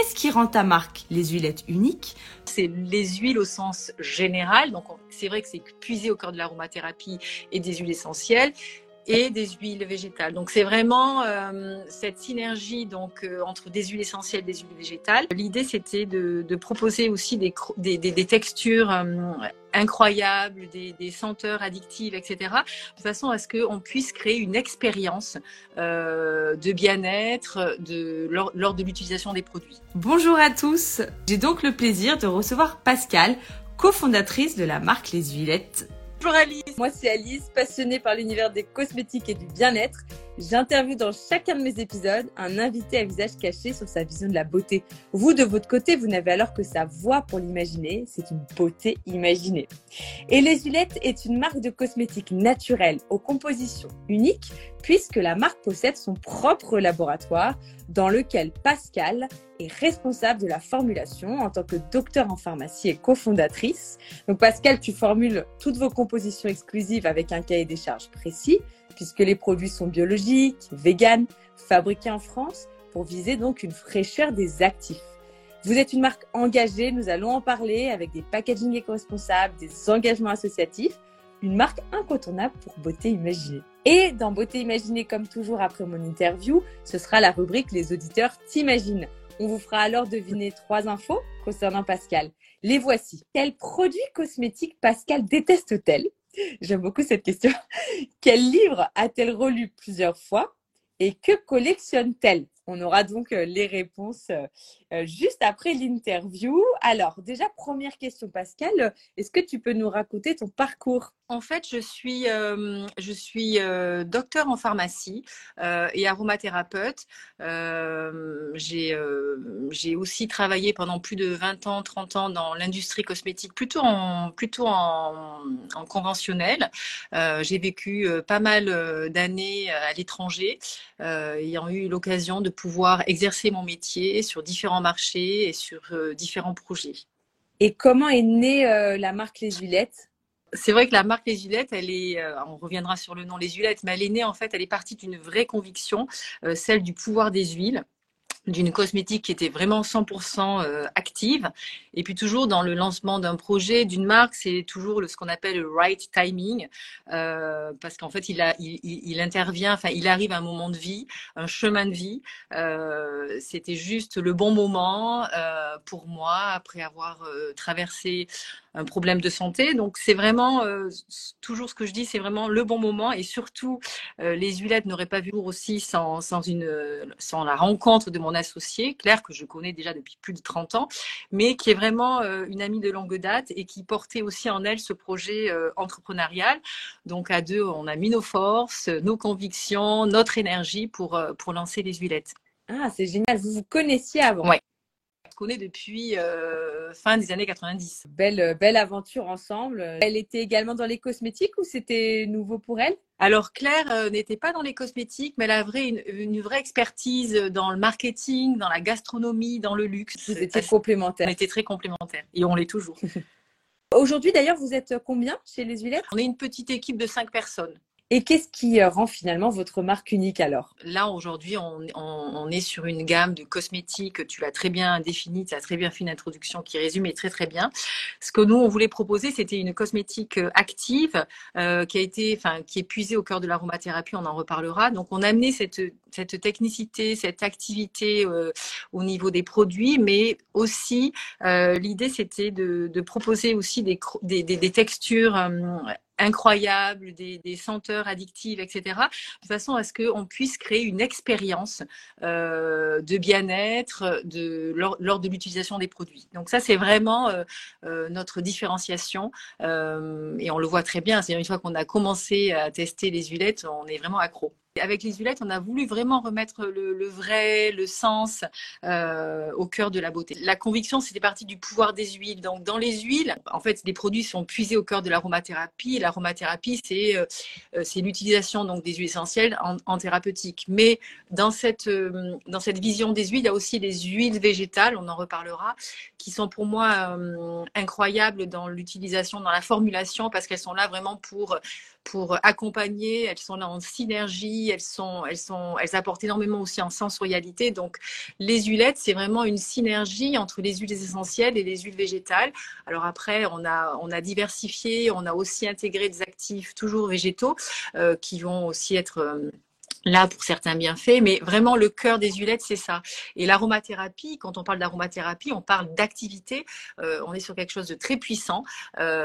Qu'est-ce qui rend ta marque, Les Huilettes, unique? C'est les huiles au sens général. Donc, c'est vrai que c'est puisé au cœur de l'aromathérapie et des huiles essentielles et des huiles végétales. Donc, c'est vraiment cette synergie donc, entre des huiles essentielles et des huiles végétales. L'idée, c'était de proposer aussi des textures incroyables, des senteurs addictives, etc. De façon à ce qu'on puisse créer une expérience de bien-être lors de l'utilisation des produits. Bonjour à tous. J'ai donc le plaisir de recevoir Pascale, cofondatrice de la marque Les Huilettes. Bonjour Alice, moi c'est Alice, passionnée par l'univers des cosmétiques et du bien-être. J'interviewe dans chacun de mes épisodes un invité à visage caché sur sa vision de la beauté. Vous, de votre côté, vous n'avez alors que sa voix pour l'imaginer, c'est une beauté imaginée. Et Les Huilettes est une marque de cosmétiques naturels aux compositions uniques, puisque la marque possède son propre laboratoire dans lequel Pascale est responsable de la formulation en tant que docteur en pharmacie et cofondatrice. Donc Pascale, tu formules toutes vos compositions exclusives avec un cahier des charges précis, puisque les produits sont biologiques, véganes, fabriqués en France, pour viser donc une fraîcheur des actifs. Vous êtes une marque engagée, nous allons en parler, avec des packagings éco-responsables, des engagements associatifs, une marque incontournable pour Beauté Imaginée. Et dans Beauté Imaginée, comme toujours après mon interview, ce sera la rubrique « Les auditeurs t'imaginent ». On vous fera alors deviner 3 infos concernant Pascale. Les voici. Quel produit cosmétique Pascale déteste-t-elle? J'aime beaucoup cette question. Quel livre a-t-elle relu plusieurs fois et que collectionne-t-elle? On aura donc les réponses juste après l'interview. Alors, déjà, première question, Pascale, est-ce que tu peux nous raconter ton parcours? En fait, je suis docteur en pharmacie et aromathérapeute. J'ai aussi travaillé pendant plus de 20 ans, 30 ans dans l'industrie cosmétique, plutôt en conventionnel. J'ai vécu pas mal d'années à l'étranger, ayant eu l'occasion de pouvoir exercer mon métier sur différents marchés et sur différents projets. Et comment est née la marque Les Huilettes? C'est vrai que la marque Les Huilettes, elle est, on reviendra sur le nom Les Huilettes, mais elle est née en fait, elle est partie d'une vraie conviction, celle du pouvoir des huiles, d'une cosmétique qui était vraiment 100% active. Et puis toujours dans le lancement d'un projet, d'une marque, c'est toujours ce qu'on appelle le right timing, parce qu'en fait, il intervient, enfin, il arrive à un moment de vie, un chemin de vie. C'était juste le bon moment pour moi, après avoir traversé un problème de santé. Donc, c'est vraiment, toujours ce que je dis, c'est vraiment le bon moment. Et surtout, Les Huilettes n'auraient pas vu aussi sans la rencontre de mon associée, Claire, que je connais déjà depuis plus de 30 ans, mais qui est vraiment une amie de longue date et qui portait aussi en elle ce projet entrepreneurial. Donc, à deux, on a mis nos forces, nos convictions, notre énergie pour lancer Les Huilettes. Ah, c'est génial. Vous vous connaissiez avant? Ouais. Connaît depuis fin des années 90. Belle aventure ensemble. Elle était également dans les cosmétiques ou c'était nouveau pour elle? Alors Claire n'était pas dans les cosmétiques, mais elle avait une vraie expertise dans le marketing, dans la gastronomie, dans le luxe. Vous étiez complémentaires. On était très complémentaires et on l'est toujours. Aujourd'hui d'ailleurs, vous êtes combien chez Les Huilettes? On est une petite équipe de 5 personnes. Et qu'est-ce qui rend finalement votre marque unique alors? Là, aujourd'hui, on est sur une gamme de cosmétiques, tu l'as très bien définie, tu as très bien fait une introduction qui résume et très très bien. Ce que nous, on voulait proposer, c'était une cosmétique active qui est puisée au cœur de l'aromathérapie, on en reparlera. Donc, on a amené cette technicité, cette activité au niveau des produits, mais aussi, l'idée, c'était de proposer aussi des textures incroyables, des senteurs addictives, etc. De façon à ce qu'on puisse créer une expérience de bien-être lors de l'utilisation des produits. Donc ça, c'est vraiment notre différenciation et on le voit très bien. C'est-à-dire une fois qu'on a commencé à tester Les Huilettes, on est vraiment accro. Avec Les Huilettes, on a voulu vraiment remettre le vrai, le sens au cœur de la beauté. La conviction, c'était partie du pouvoir des huiles. Donc, dans les huiles, en fait, les produits sont puisés au cœur de l'aromathérapie. L'aromathérapie, c'est l'utilisation donc, des huiles essentielles en thérapeutique. Mais dans cette vision des huiles, il y a aussi les huiles végétales, on en reparlera, qui sont pour moi incroyables dans l'utilisation, dans la formulation, parce qu'elles sont là vraiment pour pour accompagner, elles sont là en synergie, elles apportent énormément aussi en sensorialité. Donc les huilettes, c'est vraiment une synergie entre les huiles essentielles et les huiles végétales. Alors après, on a diversifié, on a aussi intégré des actifs toujours végétaux qui vont aussi être là pour certains bienfaits, mais vraiment le cœur des huilettes, c'est ça. Et l'aromathérapie, quand on parle d'aromathérapie, on parle d'activité, on est sur quelque chose de très puissant,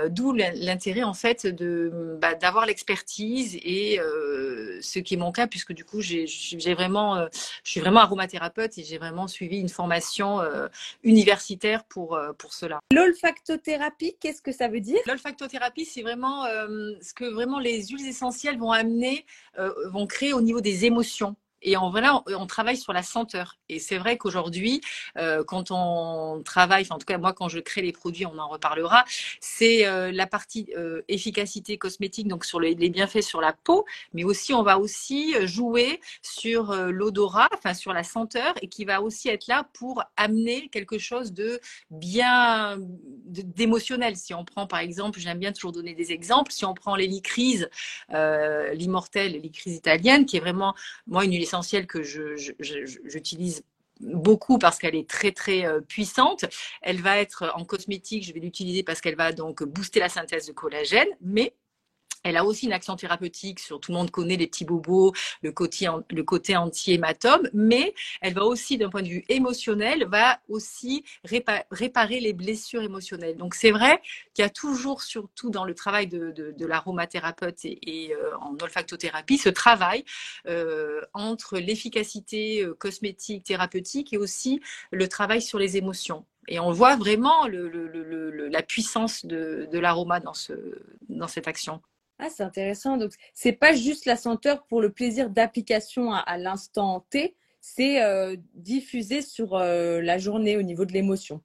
d'où l'intérêt en fait d'avoir l'expertise et ce qui est mon cas, puisque du coup je suis vraiment aromathérapeute et j'ai vraiment suivi une formation universitaire pour cela. L'olfactothérapie, qu'est-ce que ça veut dire? L'olfactothérapie, c'est vraiment ce que vraiment les huiles essentielles vont amener, vont créer au niveau des émotions. Et on travaille sur la senteur. Et c'est vrai qu'aujourd'hui, quand on travaille, enfin, en tout cas, moi, quand je crée les produits, on en reparlera, c'est la partie efficacité cosmétique, donc sur les bienfaits sur la peau, mais aussi, on va aussi jouer sur l'odorat, enfin, sur la senteur, et qui va aussi être là pour amener quelque chose de bien, d'émotionnel. Si on prend, par exemple, j'aime bien toujours donner des exemples, si on prend l'hélicryse, l'immortelle, l'hélicryse italienne, qui est vraiment, moi, une huile essentielle que j'utilise beaucoup parce qu'elle est très très puissante. Elle va être en cosmétique, je vais l'utiliser parce qu'elle va donc booster la synthèse de collagène, mais elle a aussi une action thérapeutique sur, tout le monde connaît les petits bobos, le côté anti-hématome, mais elle va aussi, d'un point de vue émotionnel, va aussi réparer les blessures émotionnelles. Donc c'est vrai qu'il y a toujours, surtout dans le travail de l'aromathérapeute et en olfactothérapie, ce travail entre l'efficacité cosmétique, thérapeutique et aussi le travail sur les émotions. Et on voit vraiment la puissance de l'aroma dans cette action. Ah, c'est intéressant. Donc, c'est pas juste la senteur pour le plaisir d'application à l'instant T, c'est diffusé sur la journée au niveau de l'émotion.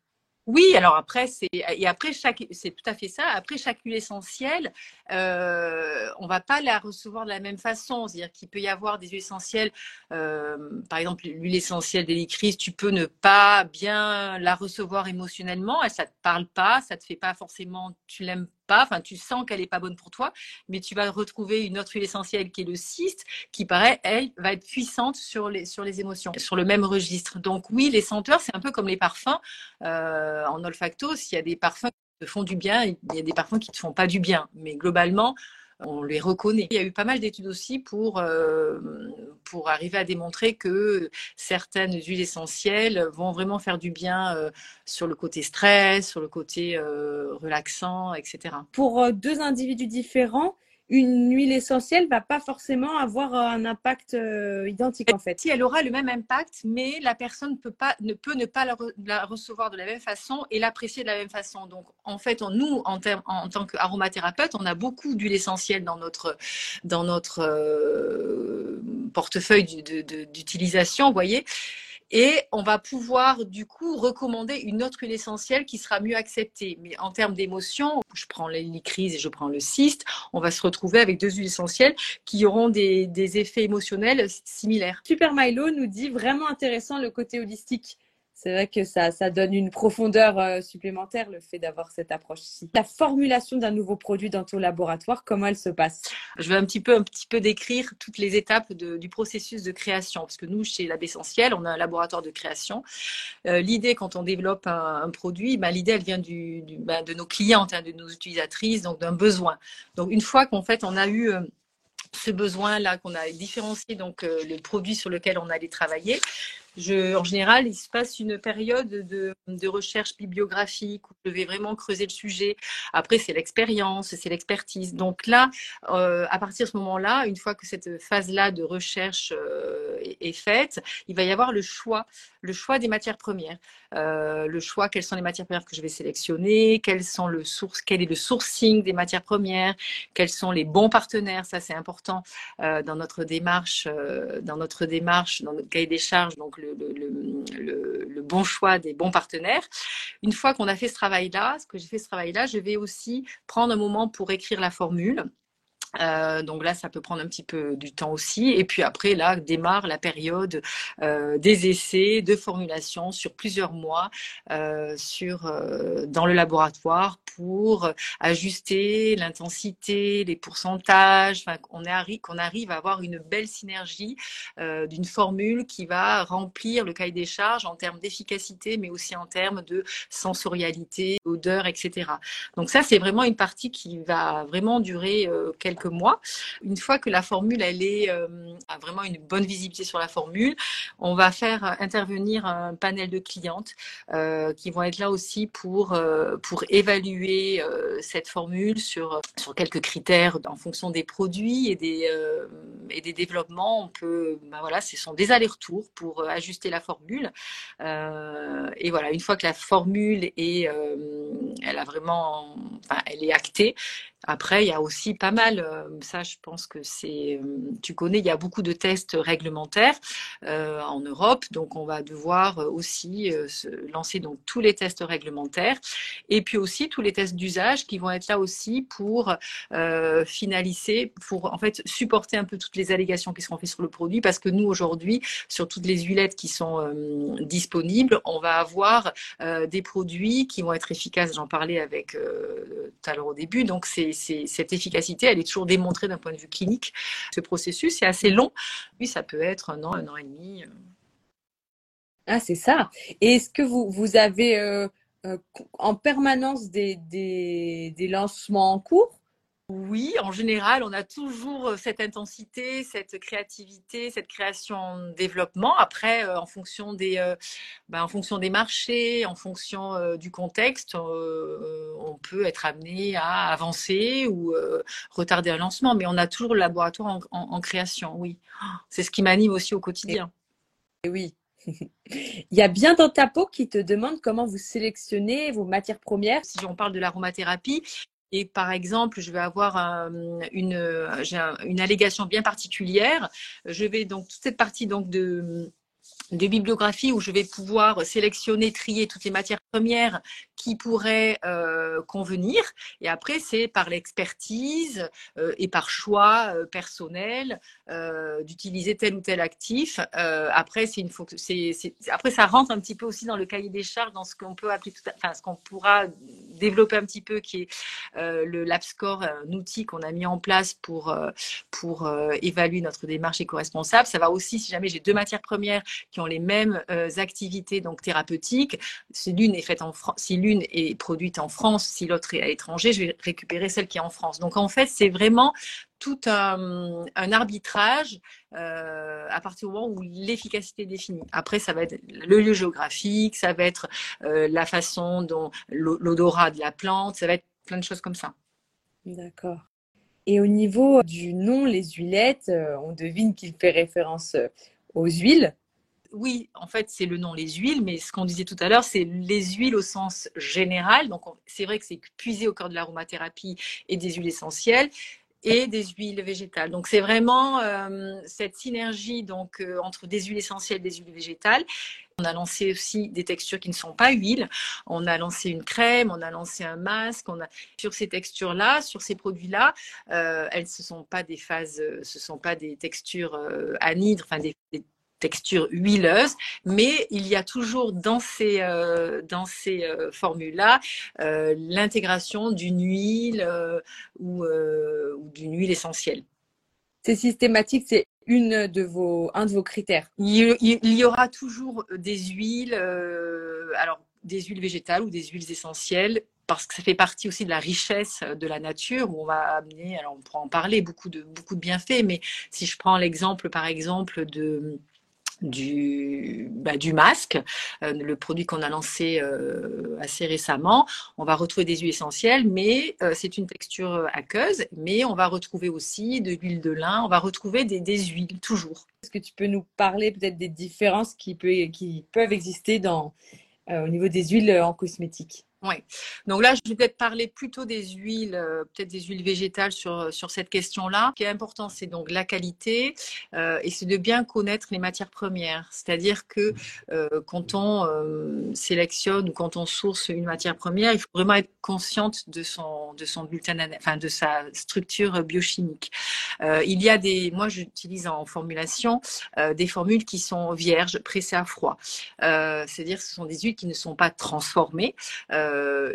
Oui, alors après, c'est tout à fait ça. Après chaque huile essentielle, on ne va pas la recevoir de la même façon. C'est-à-dire qu'il peut y avoir des huiles essentielles, par exemple l'huile essentielle d'hélicryse, tu peux ne pas bien la recevoir émotionnellement. Ça ne te parle pas, ça ne te fait pas forcément, tu l'aimes pas, enfin tu sens qu'elle n'est pas bonne pour toi, mais tu vas retrouver une autre huile essentielle qui est le cyste, qui paraît, elle, va être puissante sur les émotions, sur le même registre. Donc oui, les senteurs, c'est un peu comme les parfums. En olfacto, s'il y a des parfums qui te font du bien, il y a des parfums qui ne te font pas du bien, mais globalement, on les reconnaît. Il y a eu pas mal d'études aussi pour arriver à démontrer que certaines huiles essentielles vont vraiment faire du bien sur le côté stress, sur le côté relaxant, etc. Pour deux individus différents, une huile essentielle va pas forcément avoir un impact identique en fait. Si elle aura le même impact, mais la personne ne peut pas la recevoir de la même façon et l'apprécier de la même façon. Donc en fait, nous en tant qu'aromathérapeute, on a beaucoup d'huiles essentielles dans notre portefeuille d'utilisation, vous voyez. Et on va pouvoir du coup recommander une autre huile essentielle qui sera mieux acceptée. Mais en termes d'émotion, je prends l'hélicryse et je prends le cyste, on va se retrouver avec deux huiles essentielles qui auront des effets émotionnels similaires. Super Milo nous dit vraiment intéressant le côté holistique. C'est vrai que ça donne une profondeur supplémentaire, le fait d'avoir cette approche-ci. La formulation d'un nouveau produit dans ton laboratoire, comment elle se passe? Je vais un petit peu décrire toutes les étapes du processus de création. Parce que nous, chez Lab Essentiel, on a un laboratoire de création. L'idée, quand on développe un produit, l'idée, elle vient de nos clientes, de nos utilisatrices, donc d'un besoin. Donc, une fois qu'en fait, on a eu... ce besoin-là, qu'on a différencié, donc le produit sur lequel on allait travailler. En général, il se passe une période de recherche bibliographique où je vais vraiment creuser le sujet. Après, c'est l'expérience, c'est l'expertise. Donc là, à partir de ce moment-là, une fois que cette phase-là de recherche est faite, il va y avoir le choix des matières premières. Le choix, quelles sont les matières premières que je vais sélectionner, quel est le sourcing des matières premières, quels sont les bons partenaires, ça c'est important dans notre démarche, dans notre cahier des charges, donc le bon choix des bons partenaires. Une fois qu'on a fait ce travail-là, je vais aussi prendre un moment pour écrire la formule. Donc là, ça peut prendre un petit peu du temps aussi. Et puis après, là, démarre la période des essais, de formulation sur plusieurs mois dans le laboratoire pour ajuster l'intensité, les pourcentages. Enfin, qu'on arrive à avoir une belle synergie d'une formule qui va remplir le cahier des charges en termes d'efficacité, mais aussi en termes de sensorialité, odeur, etc. Donc ça, c'est vraiment une partie qui va vraiment durer quelques mois. Une fois que la formule a vraiment une bonne visibilité sur la formule, on va faire intervenir un panel de clientes qui vont être là aussi pour évaluer cette formule sur quelques critères en fonction des produits et des développements. On peut, ben voilà, ce sont des allers-retours pour ajuster la formule. Et voilà, une fois que la formule elle est actée. Après, il y a aussi pas mal, ça je pense que c'est, tu connais, il y a beaucoup de tests réglementaires en Europe, donc on va devoir aussi lancer donc, tous les tests réglementaires et puis aussi tous les tests d'usage qui vont être là aussi pour finaliser, pour en fait supporter un peu toutes les allégations qui seront faites sur le produit, parce que nous aujourd'hui, sur toutes les huilettes qui sont disponibles, on va avoir des produits qui vont être efficaces, j'en parlais avec tout à l'heure au début, donc cette efficacité, elle est toujours démontrée d'un point de vue clinique. Ce processus est assez long. Lui, ça peut être un an et demi. Ah, c'est ça. Et est-ce que vous avez en permanence des lancements en cours? Oui, en général, on a toujours cette intensité, cette créativité, cette création-développement. Après, en fonction des marchés, en fonction du contexte, on peut être amené à avancer ou retarder un lancement. Mais on a toujours le laboratoire en création, oui. C'est ce qui m'anime aussi au quotidien. Et oui. Il y a bien dans ta peau qui te demande comment vous sélectionnez vos matières premières. Si on parle de l'aromathérapie, et par exemple, je vais avoir une allégation bien particulière. Je vais donc toute cette partie donc de bibliographie où je vais pouvoir sélectionner, trier toutes les matières premières qui pourraient convenir. Et après, c'est par l'expertise et par choix personnel d'utiliser tel ou tel actif. Après, après, ça rentre un petit peu aussi dans le cahier des charges, dans ce qu'on peut appeler, ce qu'on pourra développer un petit peu, qui est le labscore, un outil qu'on a mis en place pour évaluer notre démarche éco-responsable. Ça va aussi, si jamais j'ai deux matières premières qui ont les mêmes activités donc thérapeutiques. Si l'une est faite en France, si l'une est produite en France, si l'autre est à l'étranger, je vais récupérer celle qui est en France. Donc en fait, c'est vraiment tout un arbitrage à partir du moment où l'efficacité est définie. Après, ça va être le lieu géographique, ça va être la façon dont l'odorat de la plante, ça va être plein de choses comme ça. D'accord. Et au niveau du nom, les huilettes, on devine qu'il fait référence aux huiles. Oui, en fait, c'est le nom les huiles, mais ce qu'on disait tout à l'heure, c'est les huiles au sens général. Donc, c'est vrai que c'est puisé au cœur de l'aromathérapie et des huiles essentielles et des huiles végétales. Donc, c'est vraiment cette synergie donc, entre des huiles essentielles et des huiles végétales. On a lancé aussi des textures qui ne sont pas huiles. On a lancé une crème, on a lancé un masque. Sur ces textures-là, sur ces produits-là, ce ne sont pas des textures anhydres, enfin des texture huileuse, mais il y a toujours dans ces formules-là l'intégration d'une huile ou d'une huile essentielle. C'est systématique, c'est un de vos critères. Il y aura toujours des huiles, des huiles végétales ou des huiles essentielles, parce que ça fait partie aussi de la richesse de la nature, où on va amener, alors on pourra en parler, beaucoup de bienfaits, mais si je prends l'exemple, par exemple, du masque, le produit qu'on a lancé assez récemment, on va retrouver des huiles essentielles, mais c'est une texture aqueuse, mais on va retrouver aussi de l'huile de lin, on va retrouver des huiles, toujours. Est-ce que tu peux nous parler peut-être des différences qui peuvent exister au niveau des huiles en cosmétique ? Oui. Donc là, je vais peut-être parler plutôt des huiles, peut-être des huiles végétales sur cette question-là. Ce qui est important, c'est donc la qualité et c'est de bien connaître les matières premières. C'est-à-dire que quand on sélectionne ou quand on source une matière première, il faut vraiment être consciente de son bulletin, enfin de sa structure biochimique. Il y a des, moi j'utilise en formulation des formules qui sont vierges, pressées à froid. C'est-à-dire que ce sont des huiles qui ne sont pas transformées.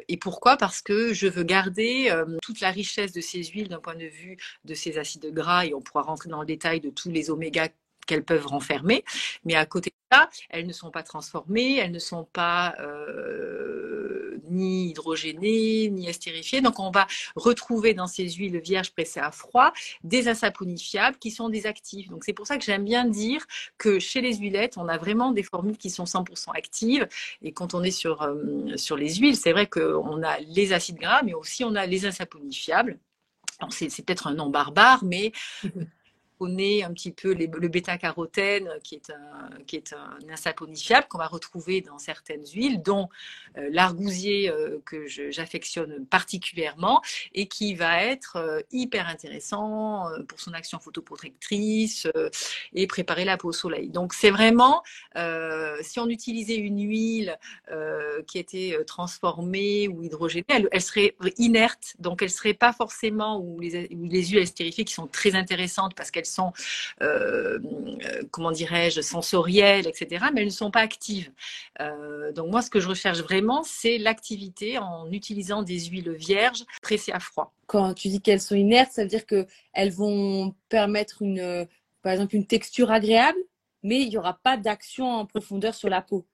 Et pourquoi ? Parce que je veux garder toute la richesse de ces huiles d'un point de vue de ces acides gras, et on pourra rentrer dans le détail de tous les oméga qu'elles peuvent renfermer, mais à côté de ça, elles ne sont pas transformées, elles ne sont pas ni hydrogénées, ni estérifiées. Donc on va retrouver dans ces huiles vierges pressées à froid des insaponifiables qui sont des actifs. Donc c'est pour ça que j'aime bien dire que chez les huilettes, on a vraiment des formules qui sont 100% actives. Et quand on est sur les huiles, c'est vrai qu'on a les acides gras, mais aussi on a les insaponifiables. Alors c'est peut-être un nom barbare, mais... On est un petit peu le bêta-carotène qui est un insaponifiable qu'on va retrouver dans certaines huiles, dont l'argousier que j'affectionne particulièrement et qui va être hyper intéressant pour son action photoprotectrice et préparer la peau au soleil. Donc c'est vraiment, si on utilisait une huile qui était transformée ou hydrogénée, elle serait inerte, donc elle ne serait pas forcément, ou les huiles estérifiées qui sont très intéressantes parce qu'elles sont, comment dirais-je, sensorielles, etc., mais elles ne sont pas actives. Donc moi, ce que je recherche vraiment, c'est l'activité en utilisant des huiles vierges pressées à froid. Quand tu dis qu'elles sont inertes, ça veut dire qu'elles vont permettre, par exemple, une texture agréable, mais il n'y aura pas d'action en profondeur sur la peau.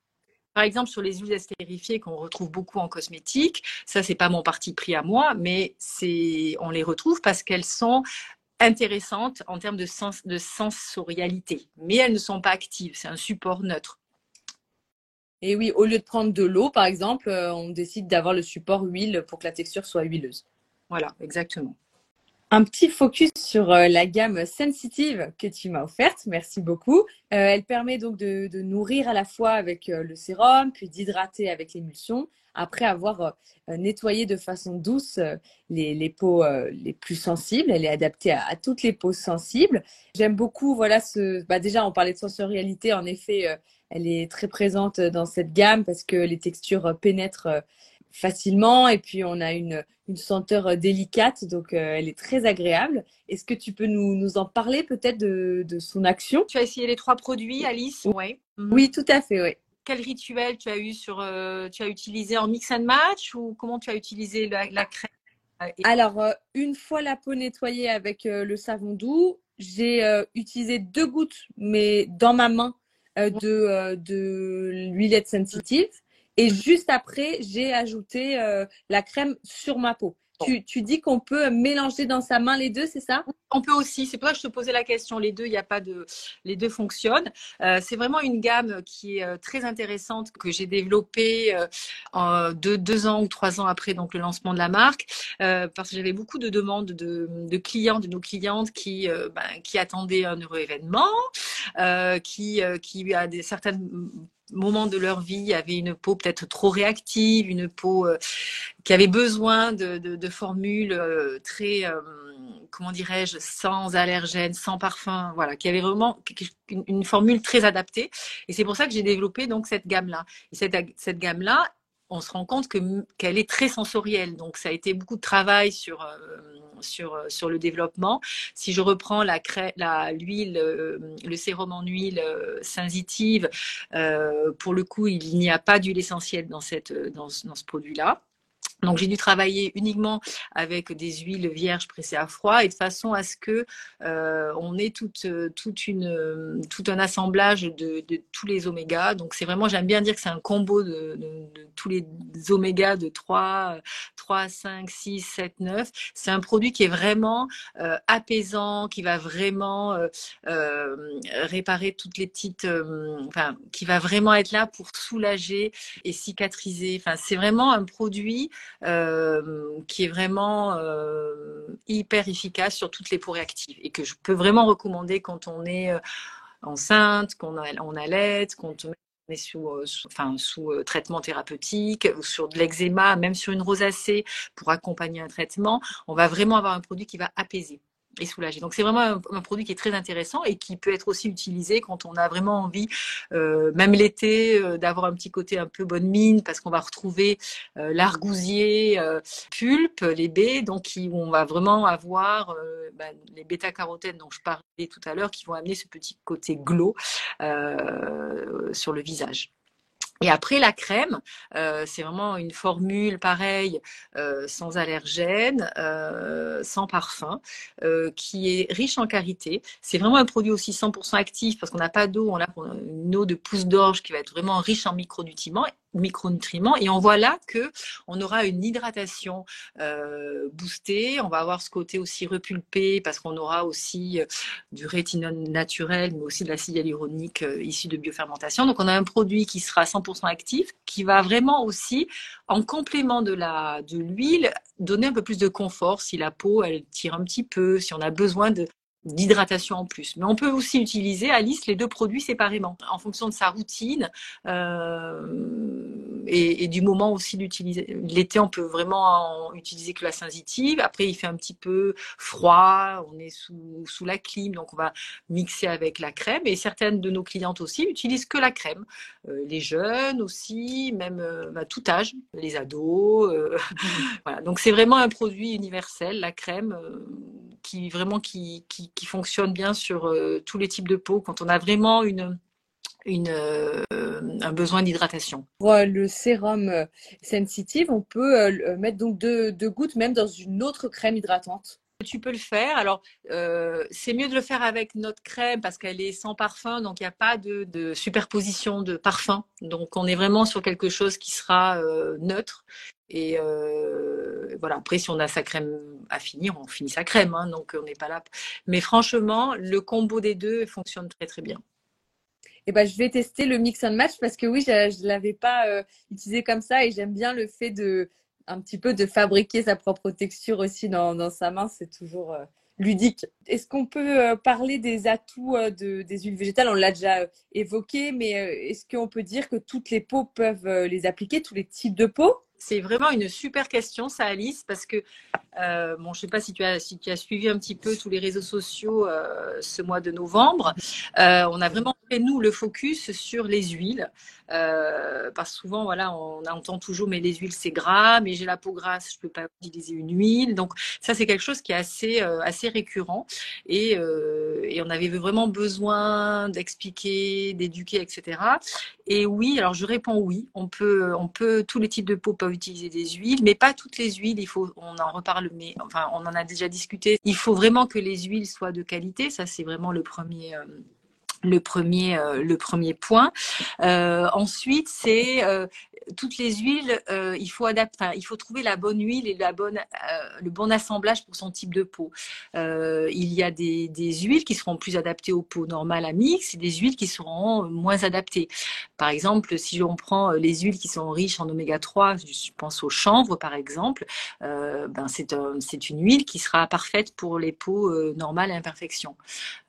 Par exemple, sur les huiles estérifiées qu'on retrouve beaucoup en cosmétique, ça, ce n'est pas mon parti pris à moi, mais on les retrouve parce qu'elles sont... intéressantes en termes de sensorialité, mais elles ne sont pas actives, c'est un support neutre. Et oui, au lieu de prendre de l'eau, par exemple, on décide d'avoir le support huile pour que la texture soit huileuse. Voilà, exactement. Un petit focus sur la gamme Sensitive que tu m'as offerte, merci beaucoup. Elle permet donc de nourrir à la fois avec le sérum, puis d'hydrater avec l'émulsion, après avoir nettoyé de façon douce les peaux les plus sensibles. Elle est adaptée à toutes les peaux sensibles. J'aime beaucoup, voilà, déjà on parlait de sensorialité, en effet, elle est très présente dans cette gamme parce que les textures pénètrent facilement et puis on a une senteur délicate, donc elle est très agréable. Est-ce que tu peux nous en parler peut-être de son action? Tu as essayé les 3 produits, Alice? Oui, oui, tout à fait, oui. Quel rituel tu as eu tu as utilisé en mix and match ou comment tu as utilisé la crème? Alors, une fois la peau nettoyée avec le savon doux, j'ai utilisé 2 gouttes, mais dans ma main, de l'huilette sensitive. Et juste après, j'ai ajouté la crème sur ma peau. Bon. Tu dis qu'on peut mélanger dans sa main les deux, c'est ça? On peut aussi, c'est pour ça que je te posais la question. Les deux, il n'y a pas de, les deux fonctionnent. C'est vraiment une gamme qui est très intéressante que j'ai développée 2 ans ou 3 ans après donc le lancement de la marque, parce que j'avais beaucoup de demandes de clients, de nos clientes qui attendaient un heureux événement, qui a certaines moments de leur vie avaient une peau peut-être trop réactive, une peau qui avait besoin de formules très, comment dirais-je, sans allergènes, sans parfum, voilà, qui avait vraiment une formule très adaptée. Et c'est pour ça que j'ai développé donc cette gamme-là. Et cette gamme-là, on se rend compte qu'elle est très sensorielle. Donc, ça a été beaucoup de travail sur le développement. Si je reprends l'huile, le sérum en huile sensitive, pour le coup, il n'y a pas d'huile essentielle dans ce produit-là. Donc, j'ai dû travailler uniquement avec des huiles vierges pressées à froid et de façon à ce que on ait tout un assemblage de tous les omégas. Donc, c'est vraiment, j'aime bien dire que c'est un combo de tous les omégas de 3, 5, 6, 7, 9. C'est un produit qui est vraiment apaisant, qui va vraiment réparer toutes les petites... enfin, qui va vraiment être là pour soulager et cicatriser. Enfin, c'est vraiment un produit... qui est vraiment hyper efficace sur toutes les peaux réactives et que je peux vraiment recommander quand on est enceinte, qu'on allait, quand on mais sous traitement thérapeutique, ou sur de l'eczéma, même sur une rosacée, pour accompagner un traitement, on va vraiment avoir un produit qui va apaiser et soulager. Donc c'est vraiment un produit qui est très intéressant et qui peut être aussi utilisé quand on a vraiment envie, même l'été, d'avoir un petit côté un peu bonne mine, parce qu'on va retrouver l'argousier, pulpe, les baies, donc qui, où on va vraiment avoir les bêta-carotènes dont je parlais tout à l'heure, qui vont amener ce petit côté glow sur le visage. Et après la crème, c'est vraiment une formule pareille, sans allergène, sans parfum, qui est riche en karité. C'est vraiment un produit aussi 100% actif, parce qu'on n'a pas d'eau, on a une eau de pousse d'orge qui va être vraiment riche en micronutriments, et on voit là que on aura une hydratation boostée, on va avoir ce côté aussi repulpé parce qu'on aura aussi du rétinol naturel, mais aussi de l'acide hyaluronique issu de biofermentation. Donc on a un produit qui sera 100% actif, qui va vraiment aussi, en complément de l'huile, donner un peu plus de confort si la peau elle tire un petit peu, si on a besoin d'hydratation en plus. Mais on peut aussi utiliser, Alice, les deux produits séparément, en fonction de sa routine et du moment aussi d'utiliser. L'été, on peut vraiment utiliser que la sensitive. Après, il fait un petit peu froid, on est sous la clim, donc on va mixer avec la crème. Et certaines de nos clientes aussi utilisent que la crème. Les jeunes aussi, même à tout âge, les ados. Voilà. Donc, c'est vraiment un produit universel, la crème, qui fonctionne bien sur tous les types de peau quand on a vraiment un besoin d'hydratation. Pour le sérum sensitive, on peut mettre donc deux gouttes même dans une autre crème hydratante. Tu peux le faire. Alors, c'est mieux de le faire avec notre crème parce qu'elle est sans parfum, donc il n'y a pas de superposition de parfum. Donc, on est vraiment sur quelque chose qui sera neutre. Et voilà, après, si on a sa crème à finir, on finit sa crème, hein, donc on n'est pas là. Mais franchement, le combo des deux fonctionne très, très bien. Eh ben, je vais tester le mix and match parce que oui, je ne l'avais pas utilisé comme ça et j'aime bien le fait de un petit peu de fabriquer sa propre texture aussi dans sa main, c'est toujours ludique. Est-ce qu'on peut parler des atouts des huiles végétales? On l'a déjà évoqué, mais est-ce qu'on peut dire que toutes les peaux peuvent les appliquer, tous les types de peaux? C'est vraiment une super question, ça, Alice, parce que bon, je ne sais pas si tu as suivi un petit peu tous les réseaux sociaux ce mois de novembre. On a vraiment fait, nous, le focus sur les huiles. Parce que souvent, voilà, on entend toujours « mais les huiles, c'est gras, mais j'ai la peau grasse, je ne peux pas utiliser une huile ». Donc, ça, c'est quelque chose qui est assez récurrent. Et on avait vraiment besoin d'expliquer, d'éduquer, etc. Et oui, alors je réponds oui, on peut tous les types de peau peuvent utiliser des huiles, mais pas toutes les huiles. On en reparle, mais enfin, on en a déjà discuté. Il faut vraiment que les huiles soient de qualité. Ça, c'est vraiment le premier point. Ensuite, c'est toutes les huiles, il faut trouver la bonne huile et le bon assemblage pour son type de peau. Il y a des huiles qui seront plus adaptées aux peaux normales à mix et des huiles qui seront moins adaptées. Par exemple, si on prend les huiles qui sont riches en oméga 3, je pense au chanvre par exemple, c'est une huile qui sera parfaite pour les peaux normales à imperfection.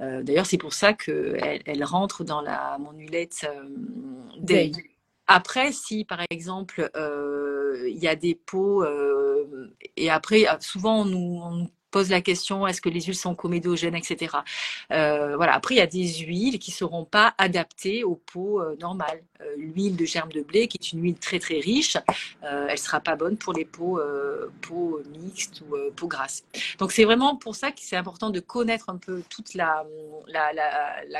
D'ailleurs, c'est pour ça qu'elle rentre dans mon huilette des... Après, si par exemple, y a des peaux, et après, souvent on nous pose la question, est-ce que les huiles sont comédogènes, etc. Voilà. Après, il y a des huiles qui ne seront pas adaptées aux peaux normales. L'huile de germe de blé, qui est une huile très très riche, elle ne sera pas bonne pour les peaux mixtes ou peaux grasses. Donc c'est vraiment pour ça que c'est important de connaître un peu toute la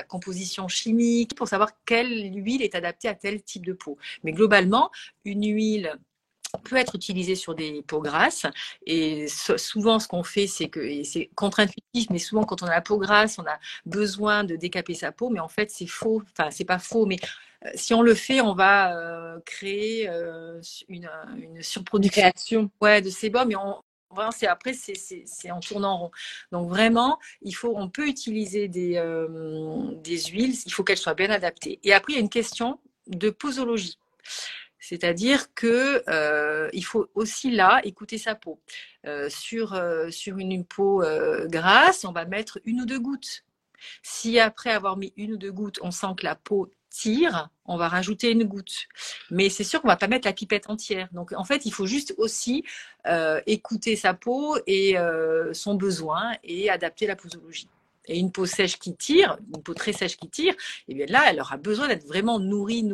composition chimique pour savoir quelle huile est adaptée à tel type de peau. Mais globalement, une huile peut être utilisé sur des peaux grasses et souvent ce qu'on fait c'est que, et c'est contre-intuitif, mais souvent quand on a la peau grasse on a besoin de décaper sa peau, mais en fait c'est faux, enfin c'est pas faux, mais si on le fait, on va créer une surproduction de sébum et après, c'est en tournant en rond. Donc vraiment, on peut utiliser des huiles, il faut qu'elles soient bien adaptées. Et après, il y a une question de posologie. C'est-à-dire que il faut aussi là écouter sa peau. Sur une peau grasse, on va mettre une ou deux gouttes. Si après avoir mis une ou deux gouttes, on sent que la peau sentir, on va rajouter une goutte. Mais c'est sûr qu'on ne va pas mettre la pipette entière. Donc, en fait, il faut juste aussi écouter sa peau et son besoin et adapter la posologie. Et une peau sèche qui tire, une peau très sèche qui tire, eh bien là, elle aura besoin d'être vraiment nourrie.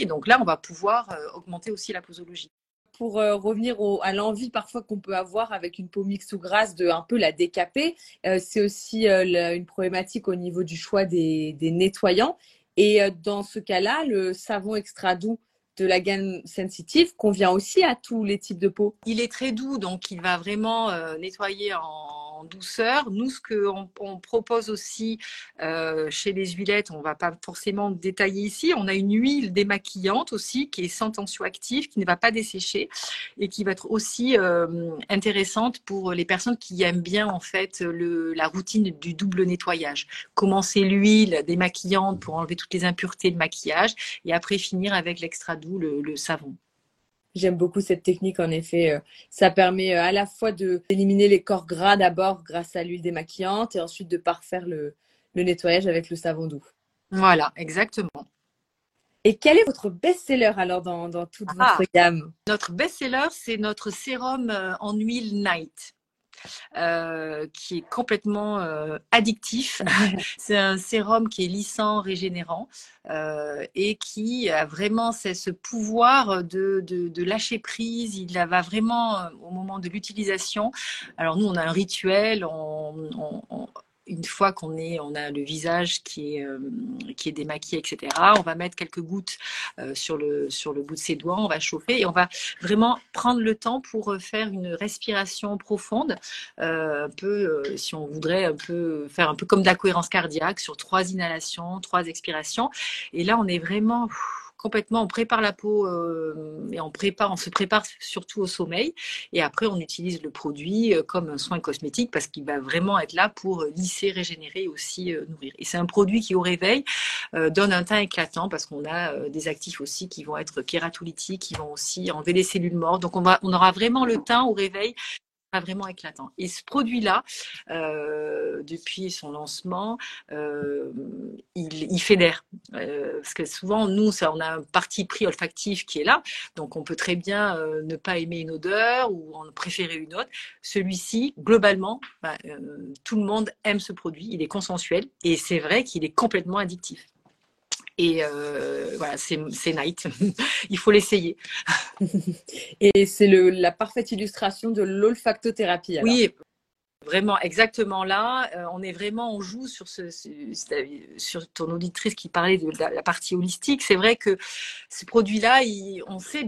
Et donc là, on va pouvoir augmenter aussi la posologie. Pour revenir à l'envie parfois qu'on peut avoir avec une peau mixte ou grasse de un peu la décaper, c'est aussi une problématique au niveau du choix des nettoyants. Et dans ce cas-là, le savon extra doux de la gamme sensitive convient aussi à tous les types de peau. Il est très doux, donc il va vraiment nettoyer en douceur. Nous, ce qu'on propose aussi chez les Huilettes, on ne va pas forcément détailler ici, on a une huile démaquillante aussi qui est sans tensioactif, qui ne va pas dessécher et qui va être aussi intéressante pour les personnes qui aiment bien en fait la routine du double nettoyage. Commencer l'huile démaquillante pour enlever toutes les impuretés de maquillage et après finir avec l'extra doux, le savon. J'aime beaucoup cette technique, en effet. Ça permet à la fois d'éliminer les corps gras d'abord grâce à l'huile démaquillante et ensuite de parfaire le nettoyage avec le savon doux. Voilà, exactement. Et quel est votre best-seller alors dans toute votre gamme? Notre best-seller, c'est notre sérum en huile Night. Qui est complètement addictif. C'est un sérum qui est lissant, régénérant et qui a vraiment ce pouvoir de lâcher prise. Il va vraiment au moment de l'utilisation. Alors nous, on a un rituel, une fois qu'on a le visage qui est démaquillé, etc., on va mettre quelques gouttes sur le bout de ses doigts, on va chauffer et on va vraiment prendre le temps pour faire une respiration profonde, un peu, si on voudrait, faire un peu comme de la cohérence cardiaque sur 3 inhalations, 3 expirations. Et là, on est vraiment... complètement, on prépare la peau et on se prépare surtout au sommeil. Et après, on utilise le produit comme un soin cosmétique parce qu'il va vraiment être là pour lisser, régénérer et aussi nourrir. Et c'est un produit qui, au réveil, donne un teint éclatant parce qu'on a des actifs aussi qui vont être kératolytiques, qui vont aussi enlever les cellules mortes. Donc, on aura vraiment le teint au réveil vraiment éclatant. Et ce produit-là, depuis son lancement, il fédère. Parce que souvent, nous, on a un parti pris olfactif qui est là, donc on peut très bien ne pas aimer une odeur ou en préférer une autre. Celui-ci, globalement, tout le monde aime ce produit, il est consensuel et c'est vrai qu'il est complètement addictif. Et voilà, c'est Night. Il faut l'essayer. Et c'est la parfaite illustration de l'olfactothérapie. Oui, vraiment, exactement là. On joue sur, sur ton auditrice qui parlait de la partie holistique. C'est vrai que ce produit-là, on sait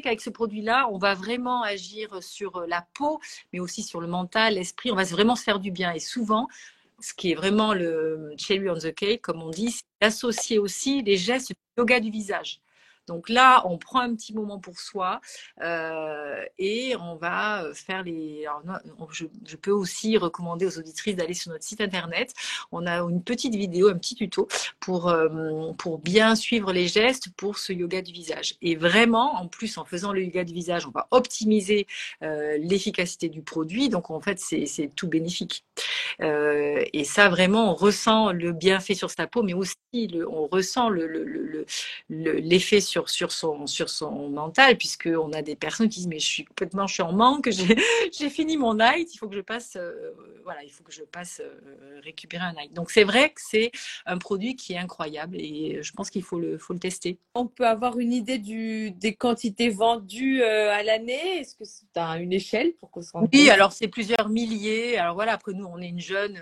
qu'avec ce produit-là, on va vraiment agir sur la peau, mais aussi sur le mental, l'esprit. On va vraiment se faire du bien. Et souvent, ce qui est vraiment le cherry on the cake, comme on dit, c'est d'associer aussi les gestes du yoga du visage. Donc là, on prend un petit moment pour soi et on va faire les… Alors, je peux aussi recommander aux auditrices d'aller sur notre site internet. On a une petite vidéo, un petit tuto pour bien suivre les gestes pour ce yoga du visage. Et vraiment, en plus, en faisant le yoga du visage, on va optimiser l'efficacité du produit. Donc en fait, c'est tout bénéfique. Et ça, vraiment, on ressent le bienfait sur sa peau, mais aussi on ressent l'effet sur son mental, puisqu'on a des personnes qui disent mais je suis en manque, j'ai fini mon night, il faut que je passe récupérer un night. Donc c'est vrai que c'est un produit qui est incroyable et je pense qu'il faut le tester. On peut avoir une idée des quantités vendues à l'année? Est-ce que c'est une échelle pour qu'on se rende compte? Oui, alors c'est plusieurs milliers. Alors voilà, après nous on est une jeune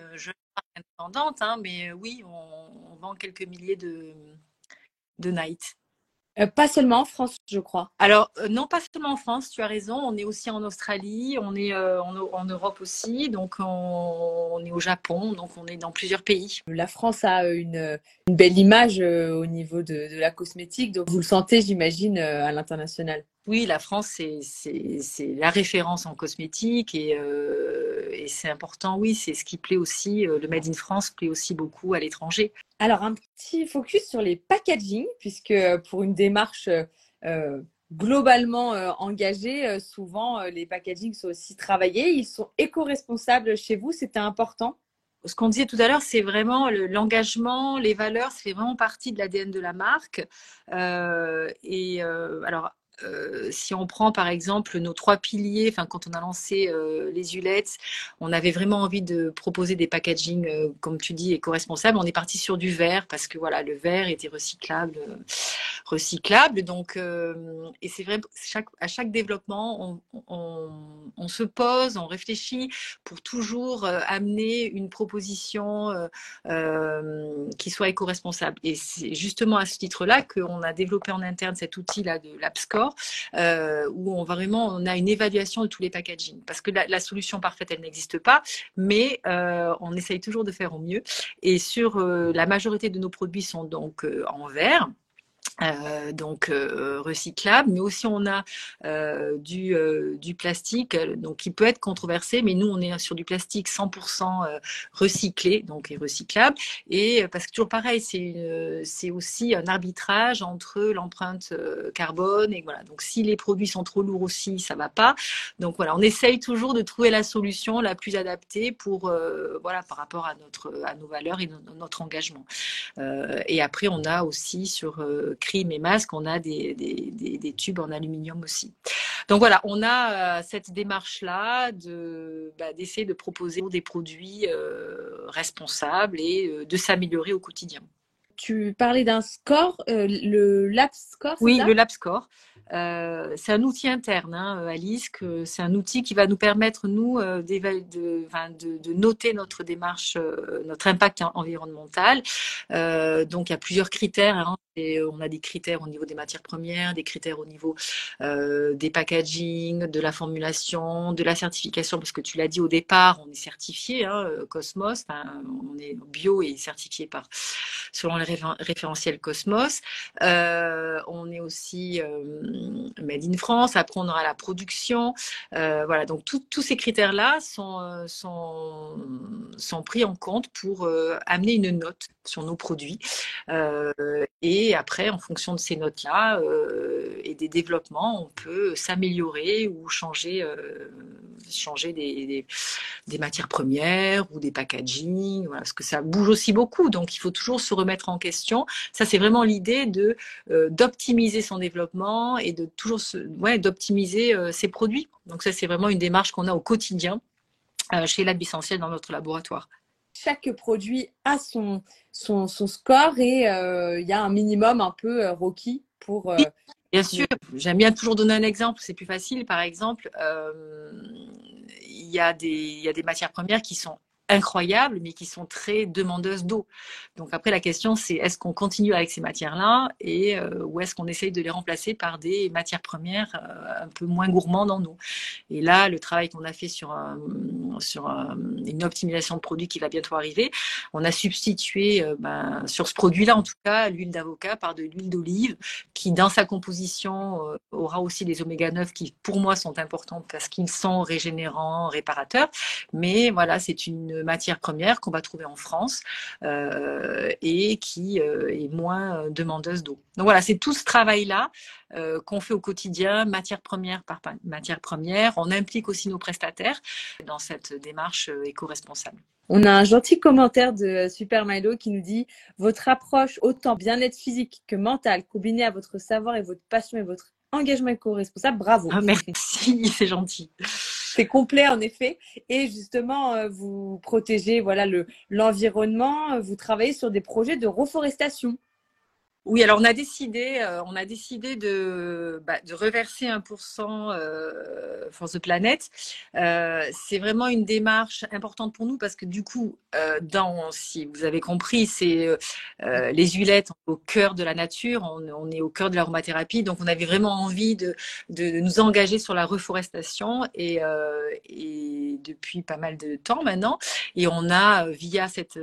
indépendante, hein, mais oui, on vend quelques milliers de night. Pas seulement en France, je crois. Alors, non, pas seulement en France, tu as raison. On est aussi en Australie, on est en Europe aussi, donc on est au Japon, donc on est dans plusieurs pays. La France a une belle image au niveau de la cosmétique, donc vous le sentez, j'imagine, à l'international. Oui, la France, c'est la référence en cosmétique et c'est important, oui, c'est ce qui plaît aussi. Le Made in France plaît aussi beaucoup à l'étranger. Alors, un petit focus sur les packaging, puisque pour une démarche globalement engagée, souvent les packagings sont aussi travaillés. Ils sont éco-responsables chez vous, c'était important? ce qu'on disait tout à l'heure, c'est vraiment l'engagement, les valeurs, c'est vraiment partie de l'ADN de la marque. Si on prend par exemple nos trois piliers, enfin quand on a lancé les Huilettes, on avait vraiment envie de proposer des packagings, comme tu dis, éco-responsables. On est parti sur du verre parce que voilà, le verre était recyclable. Donc, et c'est vrai, à chaque développement, on se pose, on réfléchit pour toujours amener une proposition qui soit éco-responsable. Et c'est justement à ce titre-là qu'on a développé en interne cet outil-là de labscore. Où on a une évaluation de tous les packagings, parce que la solution parfaite elle n'existe pas, mais on essaye toujours de faire au mieux, et sur la majorité de nos produits sont donc en verre, recyclable, mais aussi on a du plastique, donc qui peut être controversé, mais nous on est sur du plastique 100% recyclé, donc et recyclable, et parce que toujours pareil, c'est aussi un arbitrage entre l'empreinte carbone et voilà, donc si les produits sont trop lourds aussi, ça va pas, donc voilà, on essaye toujours de trouver la solution la plus adaptée pour voilà, par rapport à nos valeurs et notre engagement, et après on a aussi sur crimes et masques, on a des tubes en aluminium aussi. Donc voilà, on a cette démarche-là d'essayer de proposer des produits responsables et de s'améliorer au quotidien. Tu parlais d'un score, le labscore, c'est ça ? Oui, le labscore. C'est un outil interne, hein, Alice, c'est un outil qui va nous permettre, nous, de noter notre démarche, notre impact environnemental. Donc, il y a plusieurs critères, hein, et on a des critères au niveau des matières premières, des critères au niveau des packagings, de la formulation, de la certification, parce que tu l'as dit au départ, on est certifié, hein, Cosmos, on est bio et certifié selon le référentiel Cosmos. On est aussi... Made in France, après on aura la production, voilà, donc tous ces critères-là sont pris en compte pour amener une note sur nos produits, et après en fonction de ces notes-là et des développements, on peut s'améliorer ou changer des matières premières ou des packagings, voilà, parce que ça bouge aussi beaucoup, donc il faut toujours se remettre en question. Ça, c'est vraiment l'idée d'optimiser son développement et de toujours d'optimiser ses produits. Donc ça, c'est vraiment une démarche qu'on a au quotidien chez Lab Essentiel dans notre laboratoire. Chaque produit a son score et il y a un minimum un peu requis pour… Bien sûr, j'aime bien toujours donner un exemple, c'est plus facile. Par exemple, il y a des matières premières qui sont incroyables, mais qui sont très demandeuses d'eau. Donc après, la question, c'est est-ce qu'on continue avec ces matières-là et ou est-ce qu'on essaye de les remplacer par des matières premières un peu moins gourmandes en eau. Et là, le travail qu'on a fait sur une optimisation de produit qui va bientôt arriver, on a substitué sur ce produit-là, en tout cas, l'huile d'avocat par de l'huile d'olive qui, dans sa composition, aura aussi des oméga-9 qui, pour moi, sont importants parce qu'ils sont régénérants, réparateurs. Mais voilà, c'est une matière première qu'on va trouver en France et qui est moins demandeuse d'eau. Donc voilà, c'est tout ce travail-là qu'on fait au quotidien, matière première par matière première. On implique aussi nos prestataires dans cette démarche éco-responsable. On a un gentil commentaire de Super Milo qui nous dit « Votre approche autant bien-être physique que mental, combinée à votre savoir et votre passion et votre engagement éco-responsable, bravo !» Ah, merci, c'est gentil. C'est complet en effet, et justement vous protégez voilà, l'environnement, vous travaillez sur des projets de reforestation. Oui, alors on a décidé de reverser 1% Force de Planète. C'est vraiment une démarche importante pour nous parce que du coup, si vous avez compris, c'est les Huilettes au cœur de la nature, on est au cœur de l'aromathérapie, donc on avait vraiment envie de nous engager sur la reforestation et depuis pas mal de temps maintenant. Et on a, via cet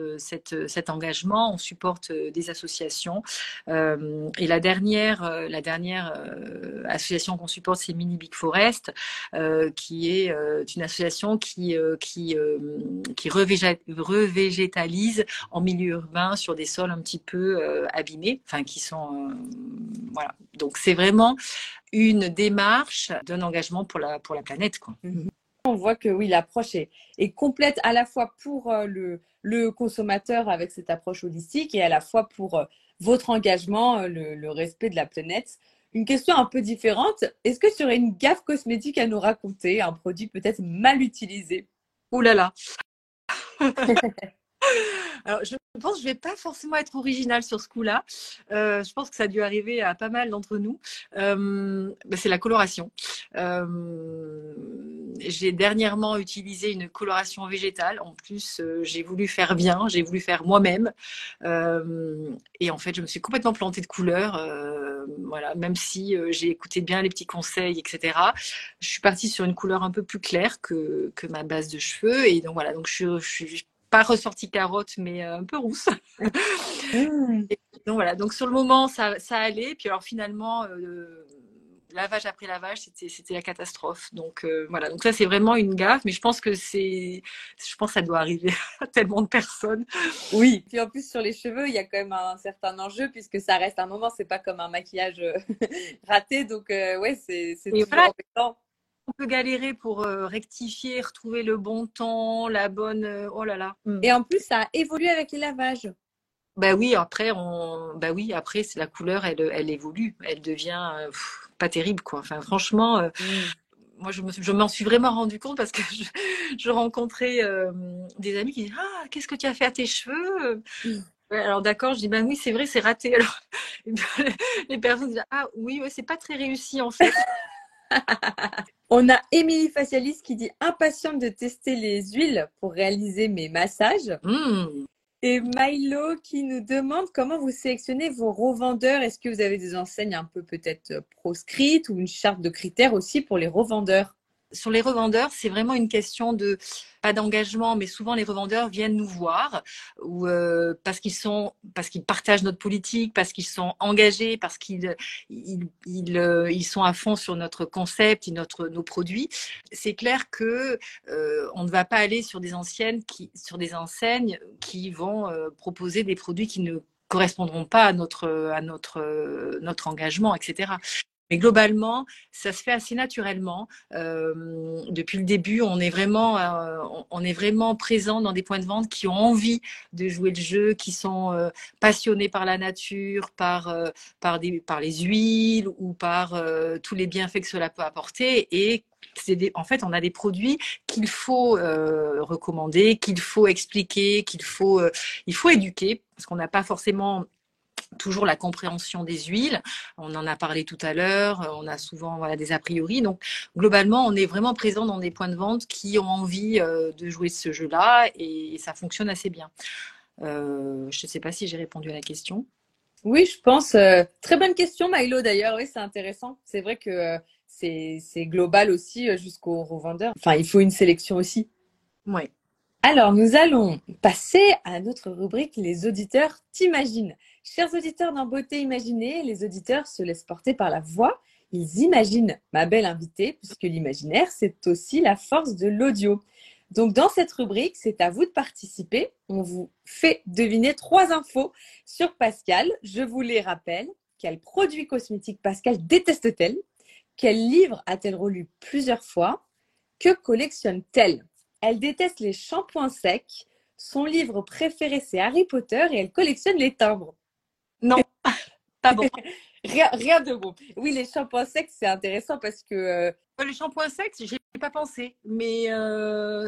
engagement, on supporte des associations. Et la dernière association qu'on supporte, c'est Mini Big Forest, qui est une association qui revégétalise en milieu urbain sur des sols un petit peu abîmés, enfin qui sont voilà. Donc c'est vraiment une démarche d'un engagement pour la planète, quoi. Mm-hmm. On voit que oui, l'approche est complète à la fois pour le consommateur avec cette approche holistique et à la fois pour votre engagement, le respect de la planète. Une question un peu différente, est-ce que tu aurais une gaffe cosmétique à nous raconter, un produit peut-être mal utilisé? Ouh là là. Alors, je pense que je ne vais pas forcément être originale sur ce coup-là. Je pense que ça a dû arriver à pas mal d'entre nous. C'est la coloration. J'ai dernièrement utilisé une coloration végétale. En plus, j'ai voulu faire bien, j'ai voulu faire moi-même. Et en fait, je me suis complètement plantée de couleur. Voilà, même si j'ai écouté bien les petits conseils, etc. Je suis partie sur une couleur un peu plus claire que ma base de cheveux. Et donc, voilà, donc je suis pas ressortie carotte, mais un peu rousse. Et donc voilà, donc sur le moment, ça allait. Puis alors finalement, lavage après lavage, c'était la catastrophe. Donc voilà, donc ça c'est vraiment une gaffe, mais je pense que ça doit arriver à tellement de personnes. Oui. Puis en plus sur les cheveux, il y a quand même un certain enjeu puisque ça reste un moment. C'est pas comme un maquillage raté. Donc ouais, c'est toujours embêtant. On peut galérer pour rectifier, retrouver le bon ton, la bonne... oh là là. Et en plus, ça évolue avec les lavages. Bah oui, après, c'est la couleur, elle évolue. Elle devient pas terrible, quoi. Enfin, franchement, moi, je m'en suis vraiment rendu compte parce que je rencontrais des amis qui disaient « Ah, qu'est-ce que tu as fait à tes cheveux ?» Alors d'accord, je dis oui, c'est vrai, c'est raté. Alors, les personnes disent « Ah oui, ouais, c'est pas très réussi en fait. » On a Émilie Facialiste qui dit impatiente de tester les huiles pour réaliser mes massages. Et Milo qui nous demande comment vous sélectionnez vos revendeurs. Est-ce que vous avez des enseignes un peu peut-être proscrites ou une charte de critères aussi pour les revendeurs? Sur les revendeurs, c'est vraiment une question de, pas d'engagement, mais souvent les revendeurs viennent nous voir ou parce qu'ils partagent notre politique, parce qu'ils sont engagés, parce qu'ils sont à fond sur notre concept et nos produits. C'est clair que on ne va pas aller sur des enseignes qui vont proposer des produits qui ne correspondront pas à notre engagement, etc. Mais globalement, ça se fait assez naturellement. Depuis le début, on est vraiment présent dans des points de vente qui ont envie de jouer le jeu, qui sont passionnés par la nature, par les huiles ou par tous les bienfaits que cela peut apporter. Et en fait, on a des produits qu'il faut recommander, qu'il faut expliquer, qu'il faut éduquer, parce qu'on n'a pas forcément toujours la compréhension des huiles, on en a parlé tout à l'heure, on a souvent des a priori, donc globalement on est vraiment présent dans des points de vente qui ont envie de jouer ce jeu-là et ça fonctionne assez bien. Je ne sais pas si j'ai répondu à la question. Oui, je pense. Très bonne question, Milo, d'ailleurs. Oui, c'est intéressant. C'est vrai que c'est global aussi jusqu'aux revendeurs. Enfin, il faut une sélection aussi. Oui. Alors, nous allons passer à notre rubrique « Les auditeurs t'imaginent ». Chers auditeurs d'un beauté imaginée, les auditeurs se laissent porter par la voix. Ils imaginent, ma belle invitée, puisque l'imaginaire, c'est aussi la force de l'audio. Donc, dans cette rubrique, c'est à vous de participer. On vous fait deviner 3 infos sur Pascale. Je vous les rappelle. Quel produit cosmétique Pascale déteste-t-elle? Quel livre a-t-elle relu plusieurs fois? Que collectionne-t-elle? Elle déteste les shampoings secs. Son livre préféré, c'est Harry Potter et elle collectionne les timbres. Non, pas bon. Rien de bon. Oui, les shampoings secs, c'est intéressant parce que… Les shampoings secs, je n'y ai pas pensé, mais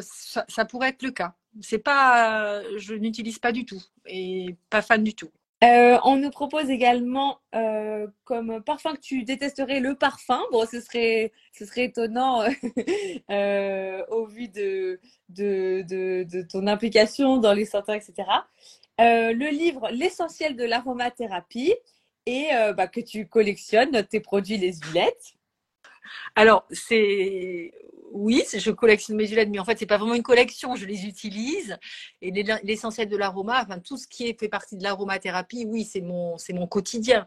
ça pourrait être le cas. C'est pas… je n'utilise pas du tout et pas fan du tout. On nous propose également comme parfum que tu détesterais le parfum. Bon, ce serait étonnant au vu de ton implication dans les senteurs, etc. Le livre « L'essentiel de l'aromathérapie » et que tu collectionnes tes produits Les Huilettes. Alors, oui, je collectionne mes huilettes, mais en fait, ce n'est pas vraiment une collection. Je les utilise. Et l'essentiel de l'aroma, enfin, tout ce qui fait partie de l'aromathérapie, oui, c'est mon quotidien.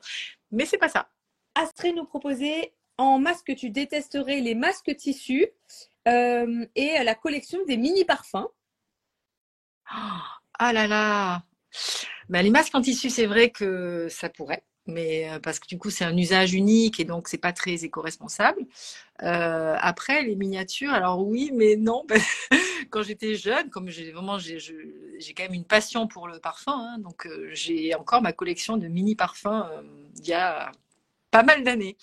Mais ce n'est pas ça. Astrée nous proposait en masque, tu détesterais les masques tissus et la collection des mini-parfums. Ah là là, les masques en tissu, c'est vrai que ça pourrait. mais parce que du coup, c'est un usage unique et donc, c'est pas très éco-responsable. Après, les miniatures, alors oui, mais non. Quand j'étais jeune, comme j'ai quand même une passion pour le parfum, hein, donc j'ai encore ma collection de mini-parfums il y a pas mal d'années,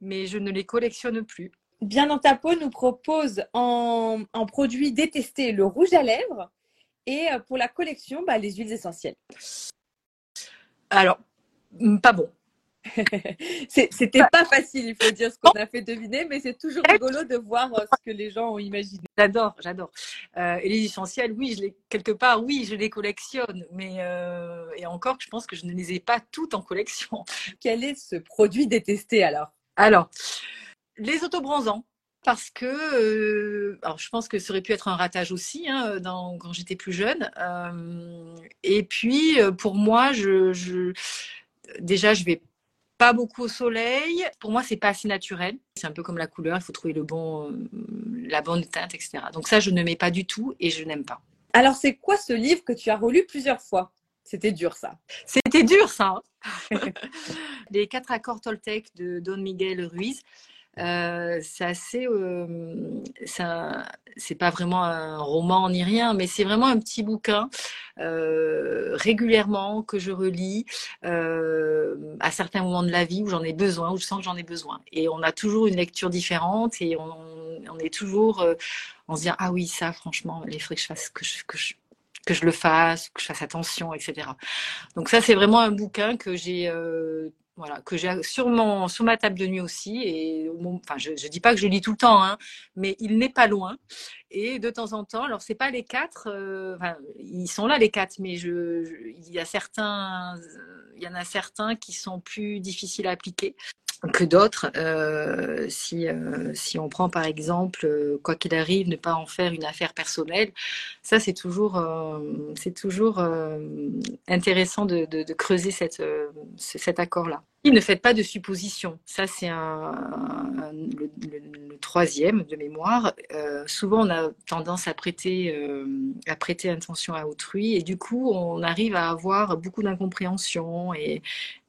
mais je ne les collectionne plus. Bien dans ta peau nous propose en produit détesté le rouge à lèvres et pour la collection, bah, les huiles essentielles. Alors, pas bon. C'était pas facile, il faut dire ce qu'on a fait deviner, mais c'est toujours rigolo de voir ce que les gens ont imaginé. J'adore. Et les essentiels, oui, je les collectionne, mais et encore, je pense que je ne les ai pas toutes en collection. Quel est ce produit détesté alors? Les autobronzants, parce que, alors je pense que ça aurait pu être un ratage aussi hein, quand j'étais plus jeune. Et puis, pour moi, déjà, je vais pas beaucoup au soleil. Pour moi, c'est pas assez naturel. C'est un peu comme la couleur, il faut trouver la bonne teinte, etc. Donc ça, je ne mets pas du tout et je n'aime pas. Alors, c'est quoi ce livre que tu as relu plusieurs fois ? C'était dur, ça. C'était dur, ça. Les quatre accords Toltec de Don Miguel Ruiz. C'est pas vraiment un roman ni rien, mais c'est vraiment un petit bouquin régulièrement que je relis à certains moments de la vie où j'en ai besoin, où je sens que j'en ai besoin. Et on a toujours une lecture différente et on est toujours on se dit ah oui ça franchement il faudrait que je fasse que je le fasse, que je fasse attention, etc. Donc ça c'est vraiment un bouquin que j'ai que j'ai sur ma table de nuit aussi. Et enfin, je dis pas que je lis tout le temps, hein, mais il n'est pas loin. Et de temps en temps, alors c'est pas les quatre, ils sont là les quatre, mais il y en a certains qui sont plus difficiles à appliquer que d'autres. Si on prend par exemple, quoi qu'il arrive, ne pas en faire une affaire personnelle, ça c'est toujours intéressant de creuser cet accord-là. Ne faites pas de suppositions. Ça, c'est le troisième de mémoire. Souvent, on a tendance à prêter attention à autrui et du coup, on arrive à avoir beaucoup d'incompréhension et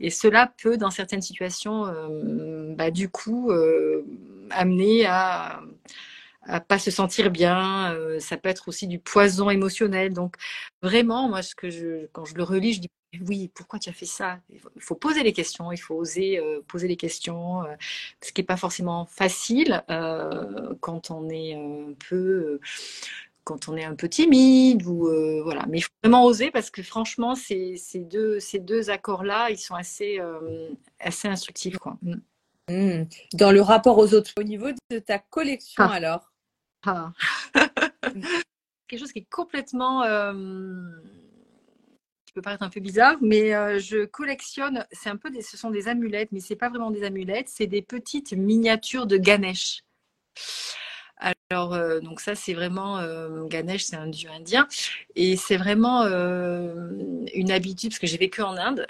cela peut, dans certaines situations, amener à pas se sentir bien. Ça peut être aussi du poison émotionnel. Donc, vraiment, moi, quand je le relis, je dis oui, pourquoi tu as fait ça ? Il faut poser les questions, il faut oser poser les questions, ce qui n'est pas forcément facile quand on est un peu timide ou voilà. Mais il faut vraiment oser parce que franchement, ces deux accords-là, ils sont assez instructifs, quoi. Mmh. Dans le rapport aux autres, au niveau de ta collection, quelque chose qui est complètement peut paraître un peu bizarre, mais je collectionne, ce sont des amulettes, mais c'est pas vraiment des amulettes, c'est des petites miniatures de Ganesh. Alors, donc ça, c'est vraiment, Ganesh, c'est un dieu indien, et c'est vraiment une habitude, parce que j'ai vécu en Inde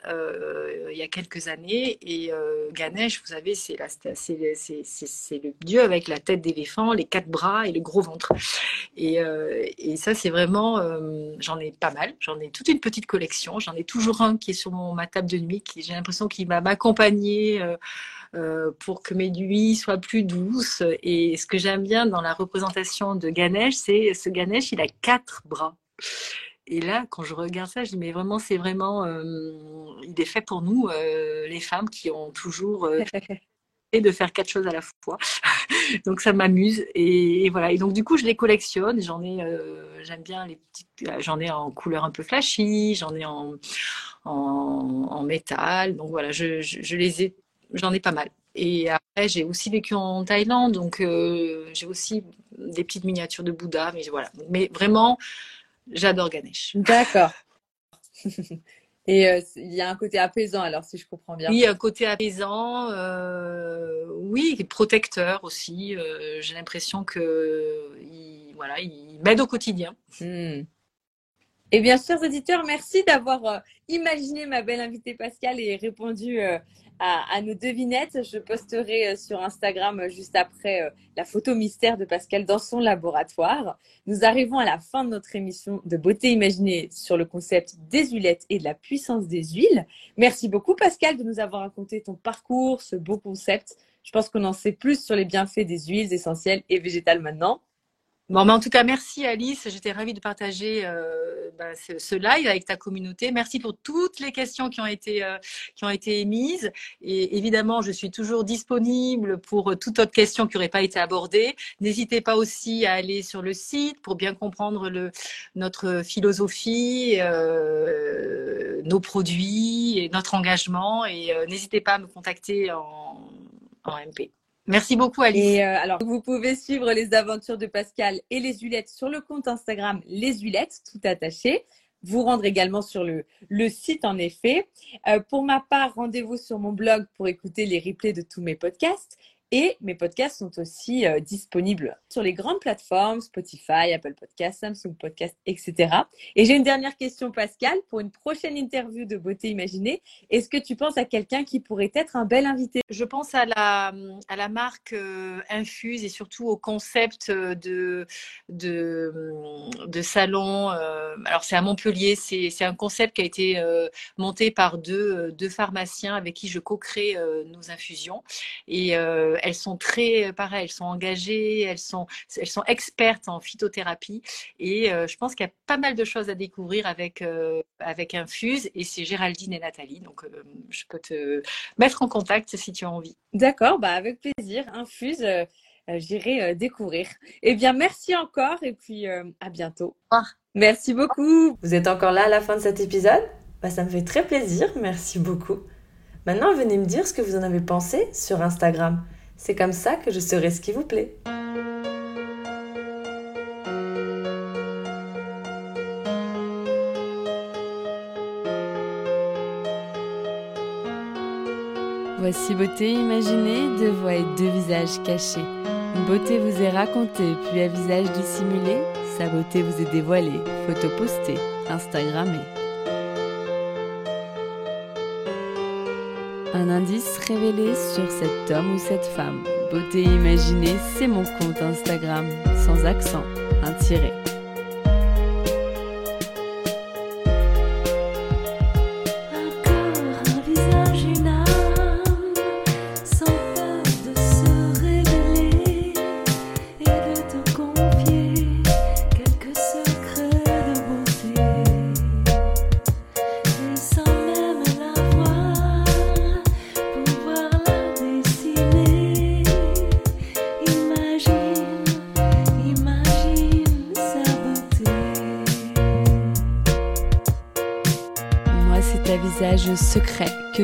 il y a quelques années, et Ganesh, vous savez, c'est le dieu avec la tête d'éléphant, les quatre bras et le gros ventre. Et ça, c'est vraiment, j'en ai pas mal, j'en ai toute une petite collection, j'en ai toujours un qui est sur ma table de nuit, j'ai l'impression qu'il va m'accompagner pour que mes nuits soient plus douces. Et ce que j'aime bien dans la représentation de Ganesh, c'est ce Ganesh, il a quatre bras. Et là, quand je regarde ça, je dis mais vraiment, c'est vraiment, il est fait pour nous, les femmes qui ont toujours et de faire quatre choses à la fois. Donc ça m'amuse et voilà. Et donc du coup, je les collectionne. J'en ai, j'aime bien les petites. J'en ai en couleur un peu flashy, j'en ai en métal. Donc voilà, j'en ai pas mal. Et après, j'ai aussi vécu en Thaïlande, donc j'ai aussi des petites miniatures de Bouddha, mais voilà. Mais vraiment, j'adore Ganesh. D'accord. Et il y a un côté apaisant, alors, si je comprends bien. Oui, un côté apaisant, oui, protecteur aussi. J'ai l'impression qu'il m'aide au quotidien. Mm. Eh bien, chers auditeurs, merci d'avoir imaginé ma belle invitée Pascale et répondu à nos devinettes. Je posterai sur Instagram juste après la photo mystère de Pascale dans son laboratoire. Nous arrivons à la fin de notre émission de beauté imaginée sur le concept des huilettes et de la puissance des huiles. Merci beaucoup Pascale de nous avoir raconté ton parcours, ce beau concept. Je pense qu'on en sait plus sur les bienfaits des huiles essentielles et végétales maintenant. Bon, mais en tout cas, merci Alice. J'étais ravie de partager ce live avec ta communauté. Merci pour toutes les questions qui ont été émises. Et évidemment, je suis toujours disponible pour toute autre question qui n'aurait pas été abordée. N'hésitez pas aussi à aller sur le site pour bien comprendre notre philosophie, nos produits et notre engagement. Et n'hésitez pas à me contacter en MP. Merci beaucoup Alice. Et alors, vous pouvez suivre les aventures de Pascale et les Huilettes sur le compte Instagram Les Huilettes, tout attaché. Vous rendre également sur le site en effet. Pour ma part, rendez-vous sur mon blog pour écouter les replays de tous mes podcasts. Et mes podcasts sont aussi disponibles sur les grandes plateformes, Spotify, Apple Podcasts, Samsung Podcasts, etc. Et j'ai une dernière question, Pascale, pour une prochaine interview de Beauté Imaginée. Est-ce que tu penses à quelqu'un qui pourrait être un bel invité? Je pense à la marque Infuse et surtout au concept de salon. Alors, c'est à Montpellier. C'est un concept qui a été monté par deux pharmaciens avec qui je co-crée nos infusions. Et elles sont très, pareil, elles sont engagées, elles sont expertes en phytothérapie et je pense qu'il y a pas mal de choses à découvrir avec Infuse et c'est Géraldine et Nathalie. Donc, je peux te mettre en contact si tu as envie. D'accord, bah avec plaisir. Infuse, j'irai découvrir. Eh bien, merci encore et puis à bientôt. Ah. Merci beaucoup. Vous êtes encore là à la fin de cet épisode? Bah, ça me fait très plaisir. Merci beaucoup. Maintenant, venez me dire ce que vous en avez pensé sur Instagram. C'est comme ça que je saurai ce qui vous plaît. Voici Beauté Imaginée, deux voix et deux visages cachés. Une beauté vous est racontée, puis un visage dissimulé. Sa beauté vous est dévoilée, photo postée, Instagrammée. Un indice révélé sur cet homme ou cette femme. Beauté Imaginée, c'est mon compte Instagram. Sans accent, un tiret. Secret que